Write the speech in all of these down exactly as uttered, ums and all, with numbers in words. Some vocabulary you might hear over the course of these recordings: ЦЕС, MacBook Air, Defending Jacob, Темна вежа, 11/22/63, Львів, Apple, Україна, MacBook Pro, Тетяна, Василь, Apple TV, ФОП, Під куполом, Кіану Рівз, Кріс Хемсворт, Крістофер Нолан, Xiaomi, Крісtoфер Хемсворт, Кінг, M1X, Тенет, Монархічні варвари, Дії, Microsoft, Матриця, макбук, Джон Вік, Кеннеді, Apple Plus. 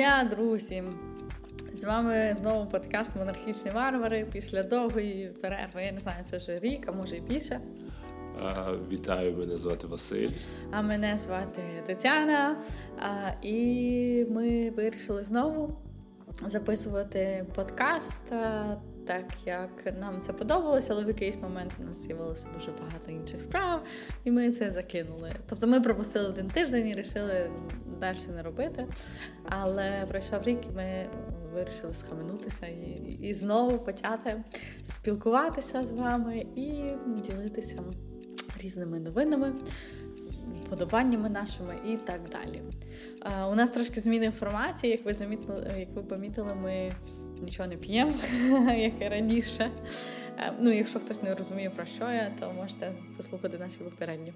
дня, друзі! З вами знову подкаст «Монархічні варвари» після довгої перерви, я не знаю, це вже рік, а може і більше. А, вітаю, мене звати Василь. А мене звати Тетяна. А, і ми вирішили знову записувати подкаст, так як нам це подобалося, але в якийсь момент у нас з'явилося дуже багато інших справ, і ми це закинули. Тобто ми пропустили один тиждень і вирішили далі не робити, але пройшов рік, і ми вирішили схаменутися і, і знову почати спілкуватися з вами і ділитися різними новинами, вподобаннями нашими і так далі. А, у нас трошки зміни в форматі, як ви замітили, як ви помітили, ми нічого не п'ємо, як і раніше. Ну, якщо хтось не розуміє, про що я, то можете послухати наші попередні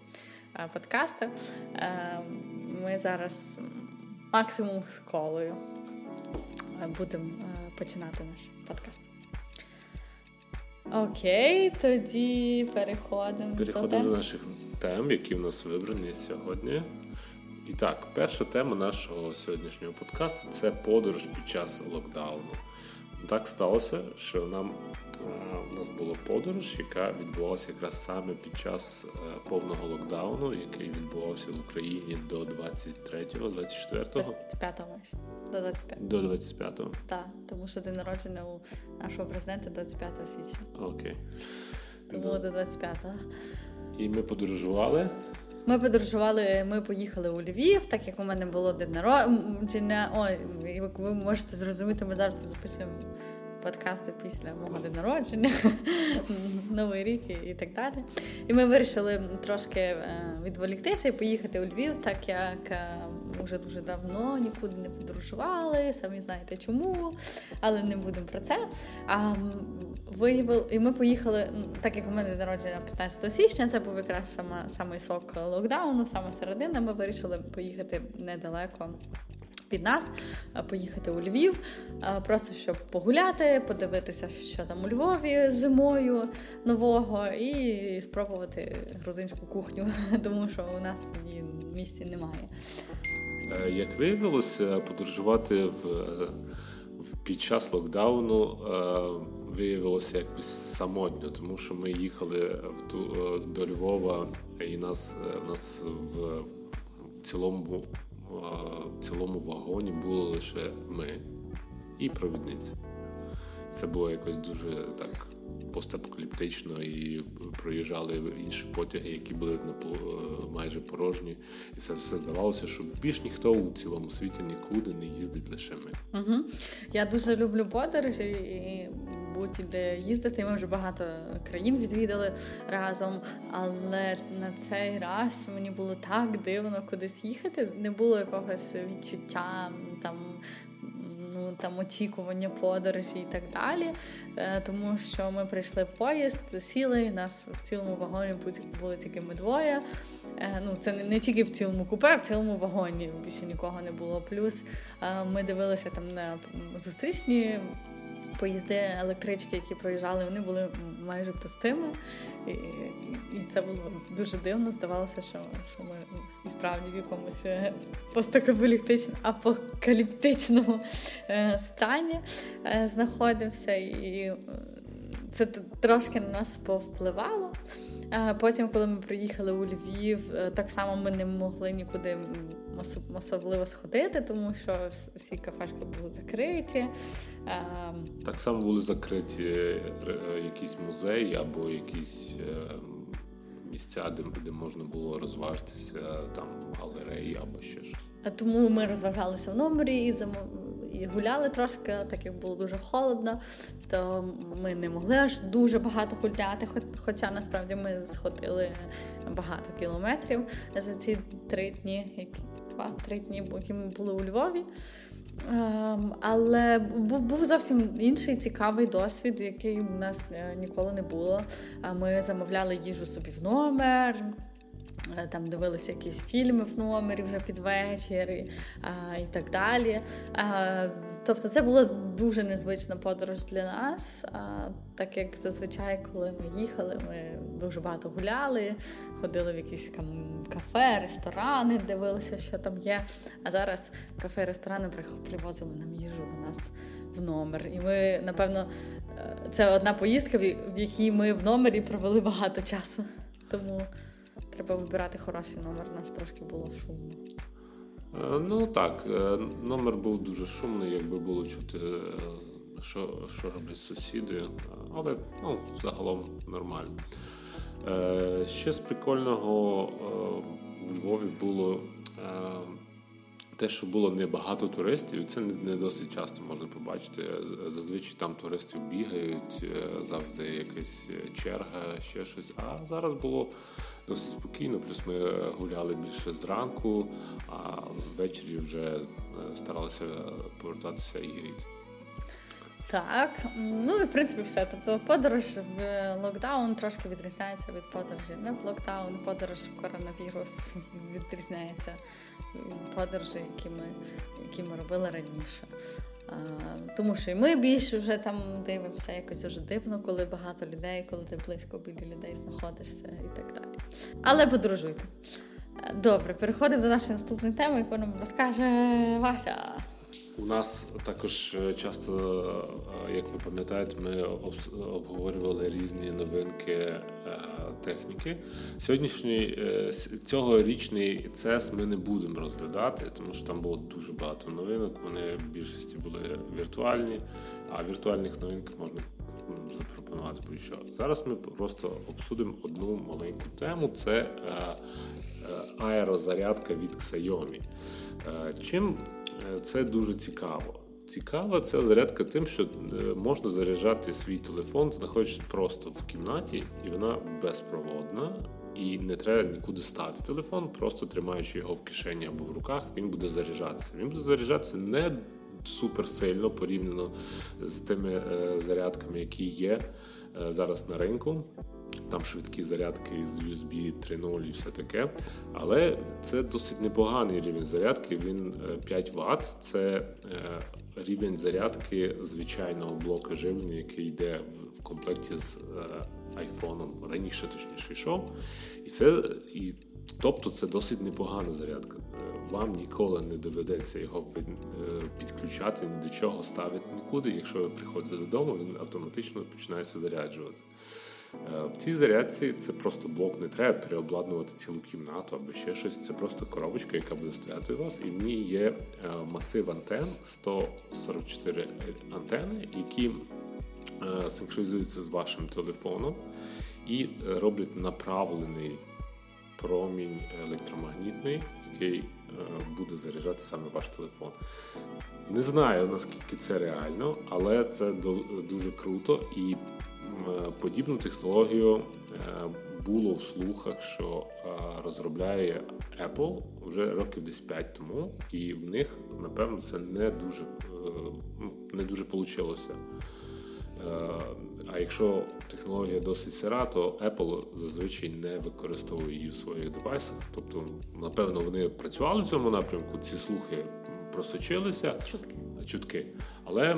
подкасти. Ми зараз максимум з колою будемо починати наш подкаст. Окей, тоді переходимо, переходимо до тем. до наших тем, які в нас вибрані сьогодні. І так, перша тема нашого сьогоднішнього подкасту – це подорож під час локдауну. Так сталося, що нам, у нас була подорож, яка відбувалася якраз саме під час повного локдауну, який відбувався в Україні до двадцять третього, двадцять четвертого. До двадцять п'ятого. До двадцять п'ятого. Так, тому що день народження у нашого президента двадцять п'ятого січня. Окей. Тому да. До двадцять п'ятого. І ми подорожували. Ми подорожували, ми поїхали у Львів, так як у мене було день народження. О, як ви можете зрозуміти, ми завжди записуємо подкасти після мого день народження, Новий рік і так далі. І ми вирішили трошки відволіктися і поїхати у Львів, так як вже дуже давно нікуди не подорожували, самі знаєте чому, але не будемо про це. А, виявили, і ми поїхали, так як у мене народження п'ятнадцятого січня, це був якраз сама, самий сок локдауну, сама середина, ми вирішили поїхати недалеко від нас, поїхати у Львів, просто щоб погуляти, подивитися, що там у Львові зимою нового і спробувати грузинську кухню, тому що у нас її в місті немає. Як виявилося, подорожувати в, в під час локдауну виявилося якось самотньо, тому що ми їхали в ту, до Львова, і нас, нас в, в, цілому, в цілому вагоні було лише ми і провідниця. Це було якось дуже так постапокаліптично, і проїжджали інші потяги, які були майже порожні. І це все здавалося, що більш ніхто у цілому світі нікуди не їздить, лише ми. Угу. Я дуже люблю подорожі і будь-де їздити. Ми вже багато країн відвідали разом, але на цей раз мені було так дивно кудись їхати. Не було якогось відчуття там, ну, там очікування подорожі і так далі, тому що ми прийшли в поїзд, сіли, нас в цілому вагоні були тільки ми двоє. Ну, це не тільки в цілому купе, а в цілому вагоні більше нікого не було. Плюс ми дивилися там на зустрічні поїзди, електрички, які проїжджали, вони були майже пустими. І, і це було дуже дивно. Здавалося, що, що ми і справді в якомусь постапокаліптичному стані знаходимося. І це трошки на нас повпливало. Потім, коли ми приїхали у Львів, так само ми не могли нікуди особливо сходити, тому що всі кафешки були закриті. Так само були закриті якісь музеї або якісь місця, де, де можна було розважитися, там галереї або ще щось. Тому ми розважалися в номері і замовили. І гуляли трошки, так як було дуже холодно, то ми не могли аж дуже багато гуляти, хоча насправді ми сходили багато кілометрів за ці три дні, які два-три дні, які ми були у Львові. Але був зовсім інший цікавий досвід, який у нас ніколи не було. Ми замовляли їжу собі в номер. там дивилися якісь фільми в номері вже під вечір і, а, і так далі. А, тобто це була дуже незвична подорож для нас, а, так як зазвичай, коли ми їхали, ми дуже багато гуляли, ходили в якісь кафе, ресторани, дивилися, що там є. А зараз кафе, ресторани привозили нам їжу у нас в номер. І ми, напевно, це одна поїздка, в якій ми в номері провели багато часу. Тому треба вибирати хороший номер, у нас трошки було шумно. Ну так, номер був дуже шумний, якби було чути, що, що роблять сусіди, але ну, загалом нормально. Ще з прикольного в Львові було те, що було небагато туристів, це не досить часто можна побачити. Зазвичай там туристів бігають, завжди якась черга, ще щось. А зараз було досить спокійно, плюс ми гуляли більше зранку, а ввечері вже старалися повертатися і грітися. Так, ну і в принципі все. Тобто подорож в локдаун трошки відрізняється від подорожі не в локдаун, подорож в коронавірус відрізняється від подорожі, які ми, які ми робили раніше. А, тому що і ми більше вже там дивимося, якось уже дивно, коли багато людей, коли ти близько біля людей знаходишся і так далі. Але подорожуйте. Добре, переходимо до нашої наступної теми, яку нам розкаже Вася. У нас також часто, як ви пам'ятаєте, ми обговорювали різні новинки техніки. Сьогоднішній, цьогорічний ЦЕС ми не будемо розглядати, тому що там було дуже багато новинок, вони в більшості були віртуальні, а віртуальних новинок можна запропонувати будь-що. Зараз ми просто обсудимо одну маленьку тему, це аерозарядка від Xiaomi. Чим це дуже цікаво. Цікава ця зарядка тим, що можна заряджати свій телефон, знаходячись просто в кімнаті, і вона безпроводна, і не треба нікуди ставити телефон, просто тримаючи його в кишені або в руках, він буде заряджатися. Він буде заряджатися не супер сильно порівняно з тими зарядками, які є зараз на ринку. Там швидкі зарядки з ю ес бі три нуль і все таке. Але це досить непоганий рівень зарядки, він п'ять ватт. Це рівень зарядки звичайного блоку живлення, який йде в комплекті з айфоном. Раніше, точніше, йшов. І це, і, тобто це досить непогана зарядка. Вам ніколи не доведеться його підключати, ні до чого ставити нікуди. Якщо ви приходите додому, він автоматично починає заряджувати. В цій зарядці це просто блок, не треба переобладнувати цілу кімнату або ще щось. Це просто коробочка, яка буде стояти у вас, і в ній є масив антен, сто сорок чотири антени, які синхронізуються з вашим телефоном і роблять направлений промінь електромагнітний, який буде заряджати саме ваш телефон. Не знаю, наскільки це реально, але це дуже круто. І подібну технологію було в слухах, що розробляє Apple вже років десь п'ять тому, і в них, напевно, це не дуже, не дуже вийшло. А якщо технологія досить сира, то Apple зазвичай не використовує її в своїх девайсах. Тобто, напевно, вони працювали в цьому напрямку, ці слухи просочилися. Чутки. Чутки. Але...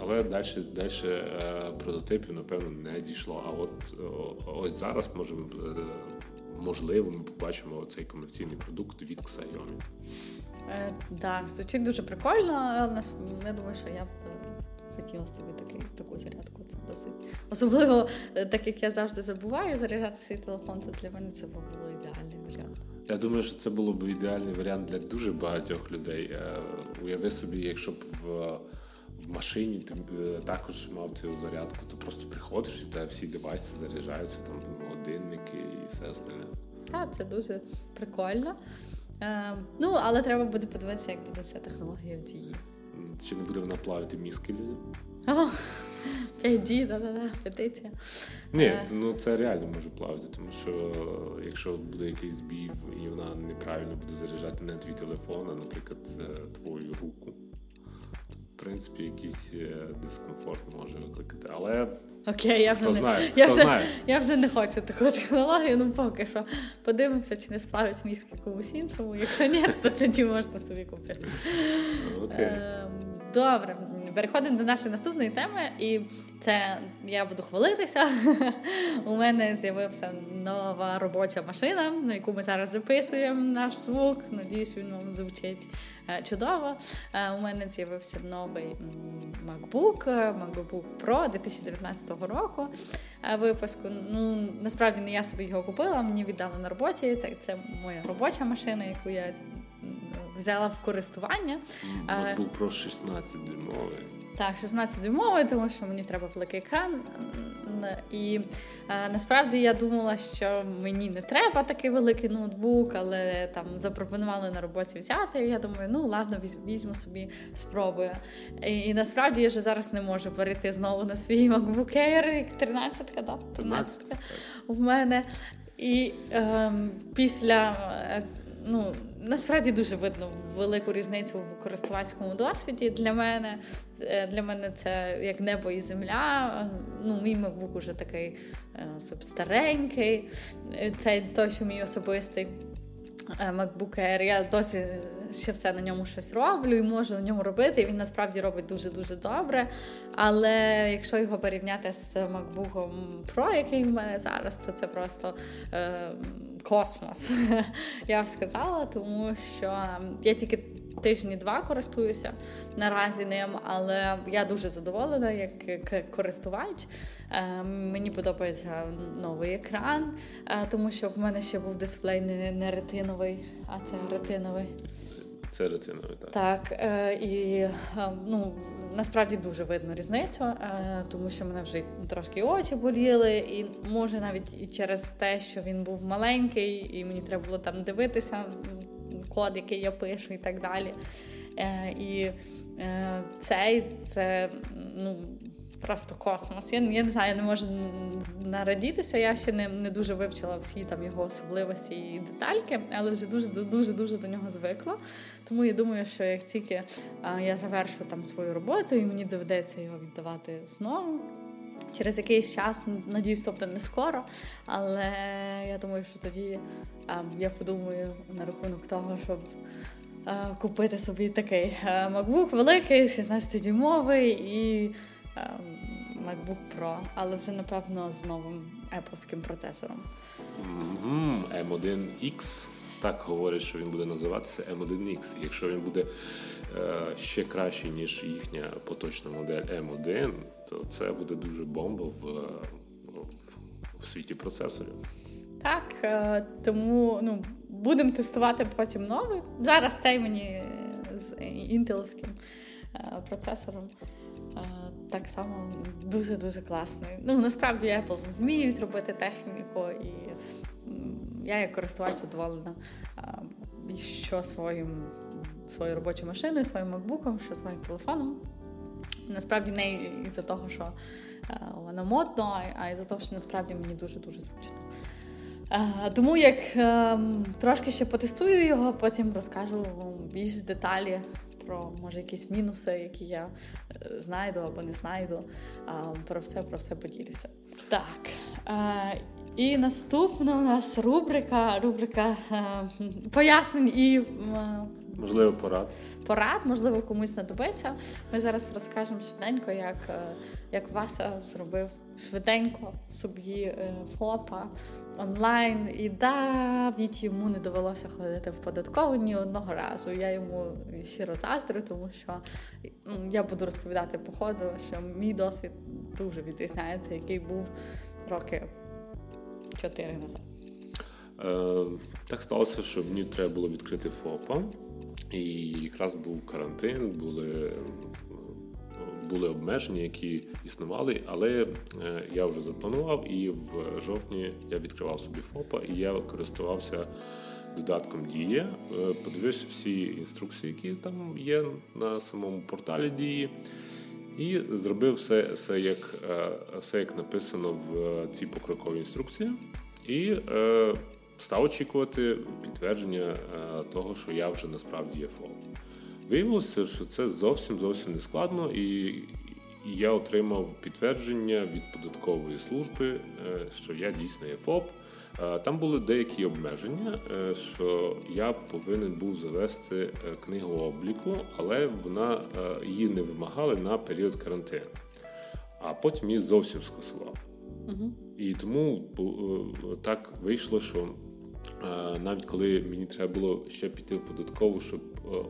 Але далі, далі прототипів, напевно, не дійшло. А от ось зараз, може, можливо, ми побачимо цей комерційний продукт від Xiaomi. Е, так, звучить дуже прикольно. Я думаю, що я б хотіла собі такий, таку зарядку. Це досить. Особливо, так як я завжди забуваю, заряджати свій телефон, то для мене це було ідеальний варіант. Я думаю, що це було б ідеальний варіант для дуже багатьох людей. Уяви собі, якщо б в... в машині ти також мав цю зарядку, то просто приходиш і тебе всі девайси заряджаються, там годинники і все остальне. Так, це дуже прикольно. Е, ну, але треба буде подивитися, як буде ця технологія в Дії. Чи не буде вона плавити мізки людям? О, п'ять джі, да-да-да, петиція. Ні, ну це реально може плавити, тому що якщо буде якийсь збій і вона неправильно буде заряджати не твій телефон, а, наприклад, твою руку. принципі, якийсь дискомфорт може викликати. Але окей, я вже, не... знає, я, вже... я вже не хочу таку технологію, ну поки що. Подивимося, чи не сплавить мізки комусь іншому. Якщо ні, то тоді можна собі купити. Окей. Добре, переходимо до нашої наступної теми, і це я буду хвалитися. У мене з'явився нова робоча машина, на яку ми зараз записуємо наш звук. Надіюсь, він вам звучить чудово. У мене з'явився новий MacBook, MacBook Pro дві тисячі дев'ятнадцятого року випуску. Ну, насправді не я собі його купила, мені віддали на роботі. Так, це моя робоча машина, яку я взяла в користування. MacBook Pro шістнадцятидюймовий. Так, шістнадцятидюймовий, тому що мені треба великий екран. І а, насправді я думала, що мені не треба такий великий ноутбук, але там запропонували на роботі взяти. І я думаю, ну ладно, візьму собі, спробую. І, і насправді я вже зараз не можу перейти знову на свій MacBook Air. тринадцятка, да? тринадцятка в мене. І ем, після... Ну, насправді дуже видно велику різницю в користувацькому досвіді. Для мене, для мене це як небо і земля. Ну, мій MacBook уже такий старенький. Це той, що мій особистий MacBook Air. Я досі ще все на ньому щось роблю і можу на ньому робити. І він насправді робить дуже-дуже добре. Але якщо його порівняти з MacBook Pro, який в мене зараз, то це просто... Е- космос, я б сказала, тому що я тільки тижні-два користуюся наразі ним, але я дуже задоволена як користувач. Мені подобається новий екран, тому що в мене ще був дисплей не ретиновий, а це ретиновий. Це ретиновий, так. Так, і ну, насправді дуже видно різницю, тому що мене вже трошки очі боліли, і може навіть і через те, що він був маленький, і мені треба було там дивитися код, який я пишу і так далі. І цей, це, ну, просто космос. Я, я не знаю, я не можу нарадітися, я ще не, не дуже вивчила всі там його особливості і детальки, але вже дуже-дуже-дуже до нього звикла. Тому я думаю, що як тільки а, я завершу там свою роботу і мені доведеться його віддавати знову, через якийсь час, надіюсь, тобто не скоро, але я думаю, що тоді а, я подумаю на рахунок того, щоб а, купити собі такий а, MacBook великий, шістнадцятидюймовий і MacBook Pro, але вже, напевно, з новим Apple-вським процесором. Mm-hmm. Ем один ікс. Так говорять, що він буде називатися Ем один ікс. Якщо він буде е, ще кращий, ніж їхня поточна модель Ем один, то це буде дуже бомба в, в, в світі процесорів. Так, е, тому ну, будемо тестувати потім новий. Зараз цей мені з інтеловським е, процесором. Так само дуже-дуже класно. Ну, насправді, Apple вміє зробити техніку, і я, як користувач, задоволена, що своїм, свою робочу машину, своїм макбуком, що своїм телефоном. Насправді, не із-за того, що вона модна, а із-за того, що насправді мені дуже-дуже зручно. Тому, як трошки ще потестую його, потім розкажу більш деталі про, може, якісь мінуси, які я знайду або не знайду. Про все, про все поділюся. Так. І наступна у нас рубрика, рубрика пояснень і... Можливо, порад. Порад, можливо, комусь знадобиться. Ми зараз розкажемо швиденько, як, як Вася зробив швиденько собі ФОПа онлайн. І да, від йому не довелося ходити в податкову ні одного разу. Я йому щиро заздрю, тому що я буду розповідати по ходу, що мій досвід дуже відрізняється, який був роки чотири назад. Е, так сталося, що мені треба було відкрити ФОПа. І якраз був карантин, були, були обмеження, які існували, але я вже запланував, і в жовтні я відкривав собі ФОПа, і я користувався додатком «Дії», подивився всі інструкції, які там є на самому порталі «Дії», і зробив все, все, як, все як написано в цій покроковій інструкції. І став очікувати підтвердження того, що я вже насправді є ФОП. Виявилося, що це зовсім-зовсім не складно, і я отримав підтвердження від податкової служби, що я дійсно є ФОП. Там були деякі обмеження, що я повинен був завести книгу обліку, але вона її не вимагали на період карантину. А потім її зовсім скасував. Угу. І тому так вийшло, що навіть коли мені треба було ще піти в податкову, щоб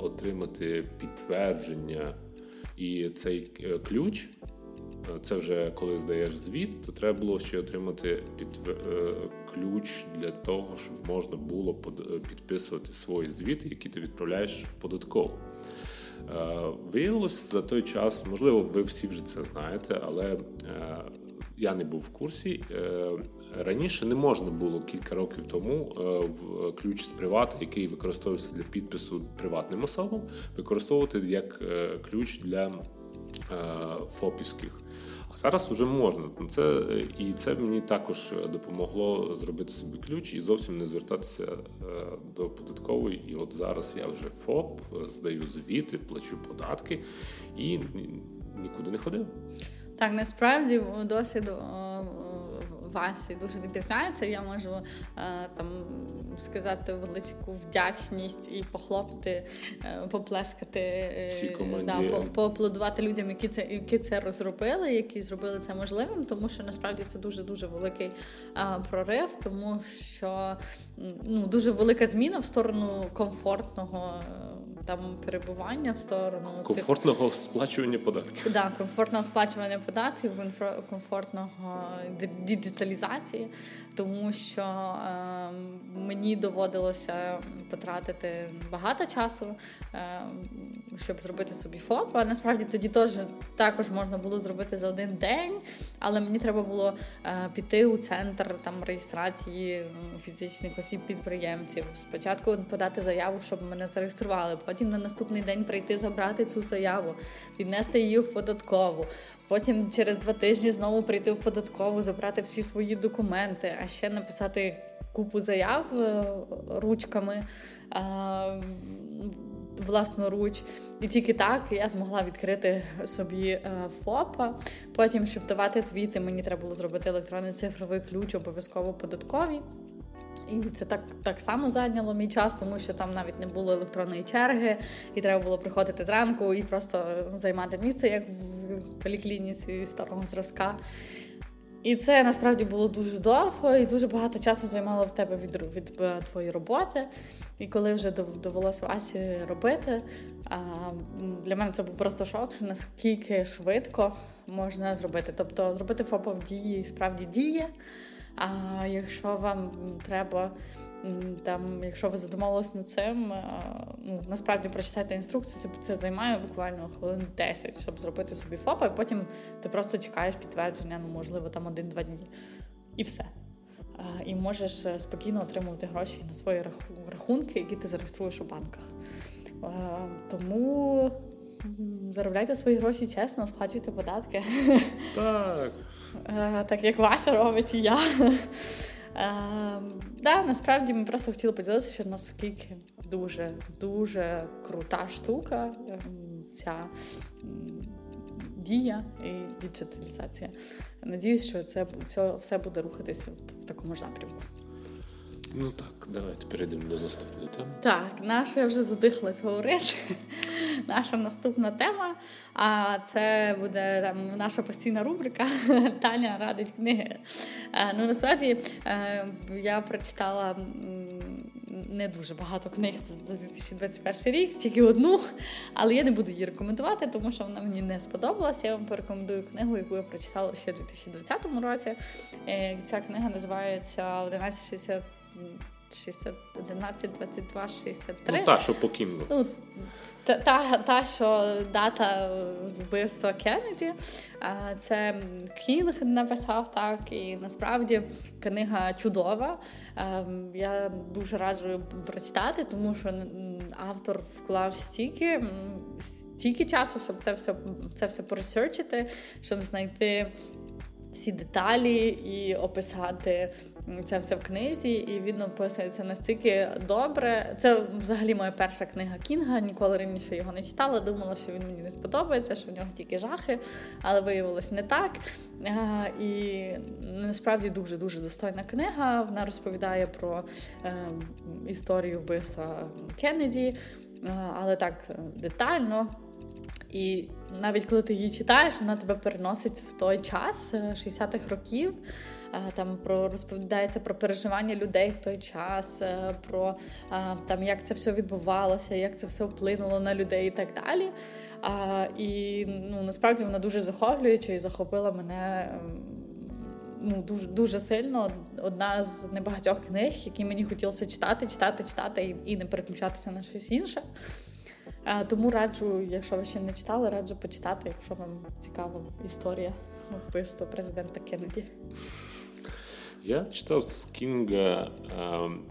отримати підтвердження і цей ключ, це вже коли здаєш звіт, то треба було ще отримати підтвер... ключ для того, щоб можна було підписувати свої звіти, які ти відправляєш в податкову. Виявилося за той час, можливо, ви всі вже це знаєте, але я не був в курсі. Раніше не можна було кілька років тому в ключ з приват, який використовується для підпису приватним особам, використовувати як ключ для фопівських. А зараз вже можна. Це, і це мені також допомогло зробити собі ключ і зовсім не звертатися до податкової. І от зараз я вже ФОП, здаю звіти, плачу податки і нікуди не ходив. Так, насправді досвід Васі дуже відрізняється. Я можу там сказати велику вдячність і похлопати, поплескати, да, поаплодувати людям, які це, які це розробили, які зробили це можливим, тому що насправді це дуже-дуже великий а, прорив, тому що ну, дуже велика зміна в сторону комфортного там перебування, в сторону комфортного цих... сплачування податків. Да, комфортного сплачування податків, комфортного діджиталізації, тому що е, мені доводилося потратити багато часу, е, щоб зробити собі ФОП. А насправді тоді теж також можна було зробити за один день, але мені треба було е, піти у центр там реєстрації фізичних осіб-підприємців. Спочатку подати заяву, щоб мене зареєстрували. Потім на наступний день прийти забрати цю заяву, віднести її в податкову. Потім через два тижні знову прийти в податкову, забрати всі свої документи, а ще написати купу заяв ручками власноруч. І тільки так я змогла відкрити собі ФОПа. Потім, щоб давати звіти, мені треба було зробити електронний цифровий ключ, обов'язково податковий. І це так, так само зайняло мій час, тому що там навіть не було електронної черги, і треба було приходити зранку і просто займати місце, як в поліклініці старого зразка. І це насправді було дуже довго і дуже багато часу займало в тебе від, від, від твоєї роботи. І коли вже довелося Асі робити, для мене це був просто шок, наскільки швидко можна зробити. Тобто зробити ФОПа в Дії справді діє. А якщо вам треба, там, якщо ви задумувались над цим, ну, насправді прочитайте інструкцію, це, це займає буквально хвилин десять, щоб зробити собі ФОПа, і потім ти просто чекаєш підтвердження, ну, можливо, там один-два дні, і все. І можеш спокійно отримувати гроші на свої рахунки, які ти зареєструєш у банках. Тому заробляйте свої гроші чесно, сплачуйте податки. Так. Так як Вася робить і я. Да, насправді ми просто хотіли поділитися, що наскільки дуже-дуже крута штука ця дія і діджиталізація. Надіюсь, що це все, все буде рухатися в, в такому ж напрямку. Ну так, давайте перейдемо до наступної теми. Так, наша, я вже задихалась говорити. Наша наступна тема, а це буде там наша постійна рубрика «Таня радить книги». Ну, насправді, я прочитала не дуже багато книг за двадцять перший рік, тільки одну, але я не буду її рекомендувати, тому що вона мені не сподобалася. Я вам порекомендую книгу, яку я прочитала ще в двадцять двадцятому році. Ця книга називається «одинадцять шістдесят». одинадцять двадцять два шістдесят три. Ну, та, що по Кінгу. Ну, та, та, та, що дата вбивства Кеннеді. Це Кінг написав так, і насправді книга чудова. Я дуже раджу прочитати, тому що автор вклав стільки, стільки часу, щоб це все, це все поресерчити, щоб знайти всі деталі і описати Це все в книзі, і він описується настільки добре. Це взагалі моя перша книга Кінга, ніколи раніше його не читала, думала, що він мені не сподобається, що в нього тільки жахи, але виявилось не так. І насправді дуже-дуже достойна книга, вона розповідає про історію вбивства Кеннеді, але так детально. І навіть коли ти її читаєш, вона тебе переносить в той час, шістдесятих років. Там про, розповідається про переживання людей в той час, про там, як це все відбувалося, як це все вплинуло на людей і так далі. А, і ну, насправді вона дуже захоплююча і захопила мене ну, дуже, дуже сильно. Одна з небагатьох книг, які мені хотілося читати, читати, читати і, і не переключатися на щось інше. Тому раджу, якщо ви ще не читали, раджу почитати, якщо вам цікава історія вбивства президента Кеннеді. Я читав з Кінга ем,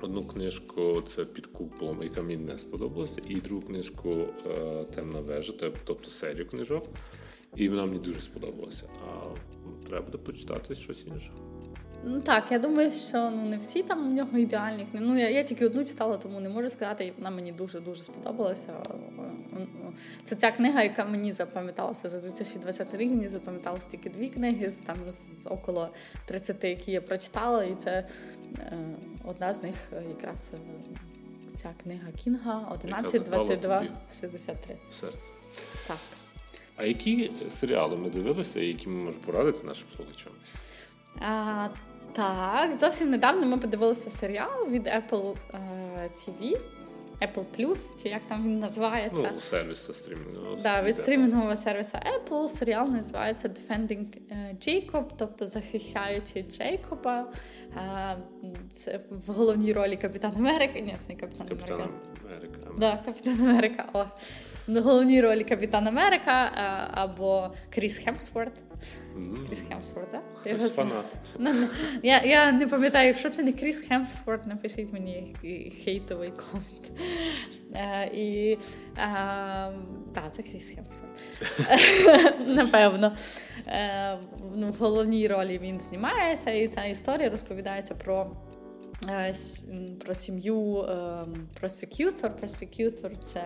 одну книжку, це «Під куполом», яка мені не сподобалася, і другу книжку е, «Темна вежа», тобто серію книжок, і вона мені дуже сподобалася. А треба буде почитати щось інше. Ну так, я думаю, що ну, не всі там у нього ідеальні книги. Ну, я, я тільки одну читала, тому не можу сказати, і вона мені дуже-дуже сподобалася. Це ця книга, яка мені запам'яталася за двадцятий рік, мені запам'яталися тільки дві книги, з, там, з около тридцяти, які я прочитала, і це е, одна з них якраз е, ця книга Кінга одинадцять двадцять два шістдесят три. Серце. Так. А які серіали ми дивилися, які ми можемо порадити нашим слухачам? А, так, зовсім недавно ми подивилися серіал від Apple ті ві, Apple Plus, чи як там він називається? Ну, сервісу стрімінгового. Да, від стрімінгового сервісу Apple. Серіал називається Defending Jacob, тобто захищаючи Джейкоба. Це в головній ролі Капітан Америка. Ні, не Капітан Америка. Капітан Америка. Да, Капітан Америка. О. В головній ролі Капітан Америка або Кріс Хемсворт. Mm-hmm. Кріс Хемсворт, так? Да? Хтось фанат. Я, я не пам'ятаю, якщо це не Кріс Хемсворт, напишіть мені хейтовий комент. Uh, і... Uh, так, це Кріс Хемсворт. Напевно. Uh, ну, в головній ролі він знімається, і ця історія розповідається про про сім'ю просекютор. Просекютор – це...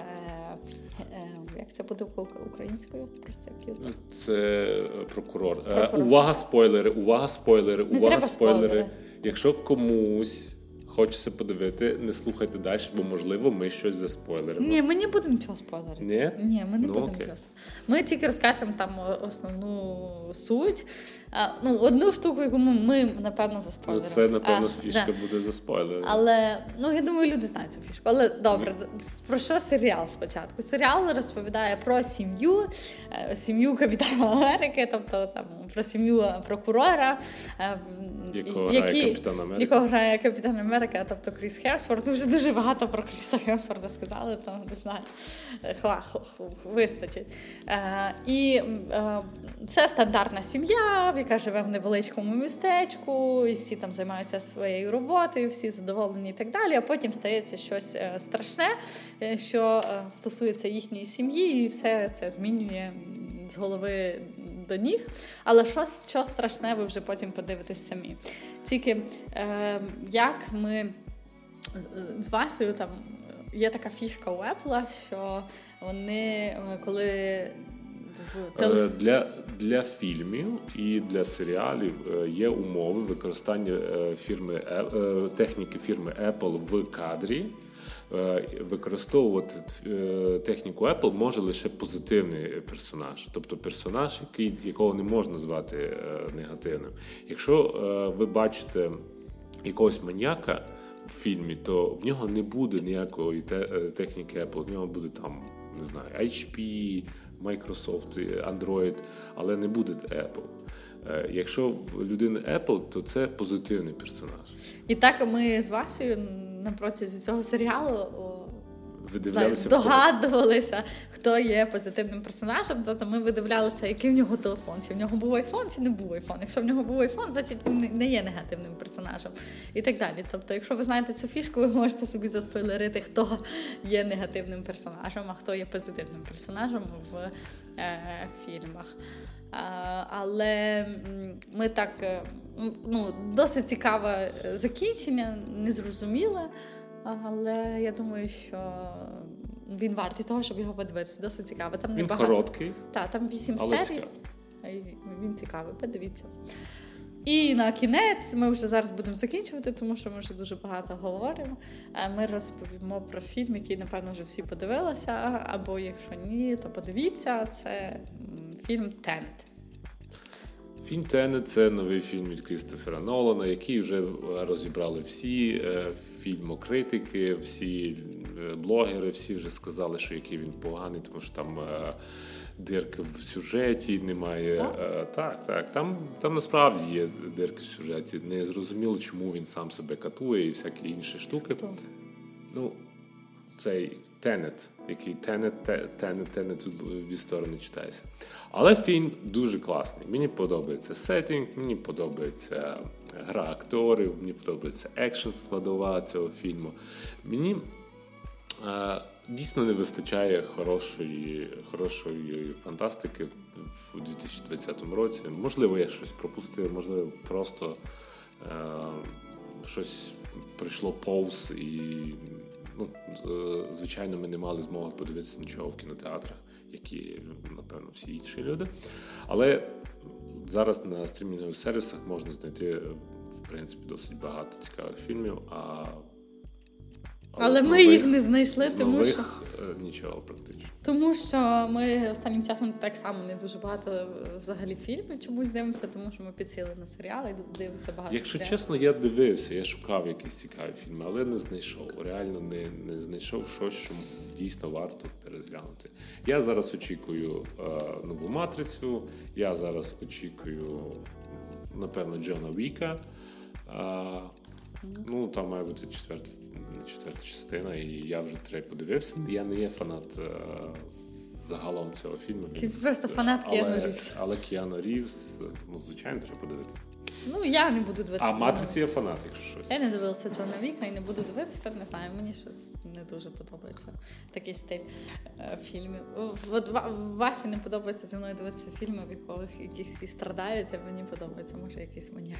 Як це буде українською? Просекютор. Це прокурор. прокурор. Увага, спойлери, увага, спойлери, не увага, спойлери. спойлери. Якщо комусь хочеться подивити, не слухайте далі, бо, можливо, ми щось заспойлеримо. Ні, ми не будемо нічого спойлерити. Ні? Ні, ми не ну, будемо нічого. Ми тільки розкажемо там основну суть. А, ну, одну штуку, яку ми, ми напевно, заспойлеримо. Ну, це, напевно, а, фішка да. буде заспойлерена. Але, ну, я думаю, люди знають цю фішку. Але, добре, ну. Про що серіал спочатку? Серіал розповідає про сім'ю, сім'ю Капітана Америки, тобто, там, про сім'ю прокурора. Якого грає Капітан Америка. Якого грає Капітан Америка. Тобто Кріс Хемсворт. Вже дуже багато про Кріса Хемсворта сказали, тому не знаю, вистачить. Е, і е, це стандартна сім'я, яка живе в невеличкому містечку, і всі там займаються своєю роботою, всі задоволені і так далі, а потім стається щось страшне, що стосується їхньої сім'ї, і все це змінює з голови до ніг. Але що, що страшне, ви вже потім подивитесь самі. Тільки е, як ми з Васею, там є така фішка у Apple, що вони коли теле... для, для фільмів і для серіалів є умови використання фірми, техніки фірми Apple в кадрі. Використовувати техніку Apple може лише позитивний персонаж, тобто персонаж, який, якого не можна звати негативним. Якщо ви бачите якогось маніяка в фільмі, то в нього не буде ніякої техніки Apple, в нього буде там, не знаю, ейч пі, Microsoft, Android, але не буде Apple. Якщо в людини Apple, то це позитивний персонаж. І так ми з Васею на протязі цього серіалу видивлялися, здогадувалися, хто є позитивним персонажем. Тобто ми видивлялися, який в нього телефон, чи в нього був айфон, чи не був айфон. Якщо в нього був айфон, значить він не є негативним персонажем і так далі. Тобто, якщо ви знаєте цю фішку, ви можете собі заспойлерити, хто є негативним персонажем, а хто є позитивним персонажем в е, фільмах. Е, але ми так, е, ну, досить цікаве закінчення, незрозуміле. Але я думаю, що він вартий того, щоб його подивитися. Досить цікаво. Там він багато... короткий. Так, там вісім серій. Він цікавий, подивіться. І на кінець ми вже зараз будемо закінчувати, тому що ми вже дуже багато говоримо. Ми розповімо про фільм, який, напевно, вже всі подивилися, або якщо ні, то подивіться. Це фільм «Тенет». Фільм «Тенет» – це новий фільм від Крістофера Нолана, який вже розібрали всі фільмокритики, всі блогери, всі вже сказали, що який він поганий, тому що там дирки в сюжеті немає. Так, так, так. Там, там насправді є дирки в сюжеті. Не зрозуміло, чому він сам себе катує і всякі інші штуки. Хто? Ну, цей «Тенет», який «Тенет», «Тенет», «Тенет» в дві сторони читається. Але фільм дуже класний. Мені подобається сеттинг, мені подобається гра акторів, мені подобається екшн-складова цього фільму. Мені е, дійсно не вистачає хорошої, хорошої фантастики в двадцять двадцятому році. Можливо, я щось пропустив, можливо, просто е, щось прийшло повз і... Ну, звичайно, ми не мали змоги подивитися нічого в кінотеатрах, які, напевно, всі інші люди. Але зараз на стрімінгових сервісах можна знайти, в принципі, досить багато цікавих фільмів. А... Але ми нових, їх не знайшли, тому що... нічого практично. Тому що ми останнім часом так само не дуже багато взагалі фільмів чомусь дивимося, тому що ми підсіли на серіали і дивимося багато. Якщо серіалів. Чесно, я дивився, я шукав якісь цікаві фільми, але не знайшов. Реально не, не знайшов щось, що дійсно варто переглянути. Я зараз очікую е, нову «Матрицю», я зараз очікую, напевно, Джона Віка. Е, Ну, там має бути четверта, четверта частина, і я вже три подивився. Я не є фанат е- загалом цього фільму. Ти просто фанат Кіану Рівз. Але Кіану Рівз, ну, звичайно, треба подивитися. Ну, я не буду дивитися. А «Матриці» є фанат, якщо щось. Я не дивилася Джона Віка і не буду дивитися, не знаю, мені щось не дуже подобається такий стиль е- фільмів. От Васі не подобається зі мною дивитися фільми, в яких, яких всі страдають, а мені подобається, може, якийсь маніяк.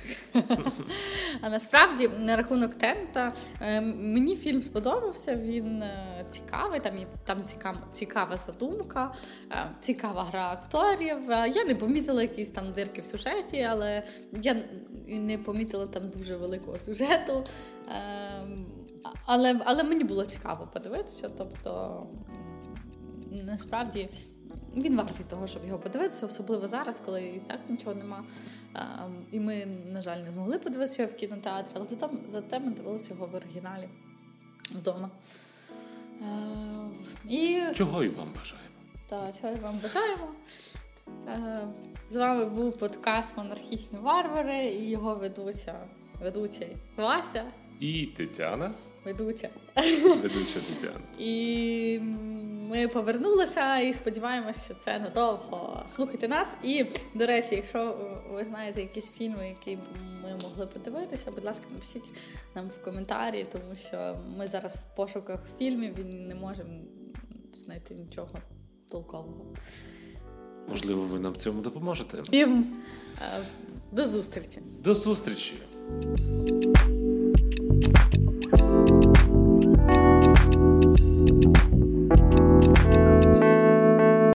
А насправді, на рахунок «Тенета», е- мені фільм сподобався, він е- цікавий, там, є, там цікава, цікава задумка, е- цікава гра акторів. Е- я не помітила якісь там дирки в сюжеті, але я не помітила там дуже великого сюжету, але, але мені було цікаво подивитися, тобто насправді він вартий того, щоб його подивитися, особливо зараз, коли і так нічого нема, і ми, на жаль, не змогли подивитися його в кінотеатрі, але зате, зате ми дивилися його в оригіналі вдома. І... Чого і вам бажаємо. Так, чого і вам бажаємо. З вами був подкаст «Монархічні варвари» і його ведуча, ведучий Вася. І Тетяна. Ведуча. Ведуча Тетяна. І ми повернулися і сподіваємося, що це надовго. Слухайте нас. І, до речі, якщо ви знаєте якісь фільми, які ми могли подивитися, будь ласка, напишіть нам в коментарі, тому що ми зараз в пошуках фільмів і не можемо знайти нічого толкового. Можливо, ви нам в цьому допоможете. Всім до зустрічі. До зустрічі.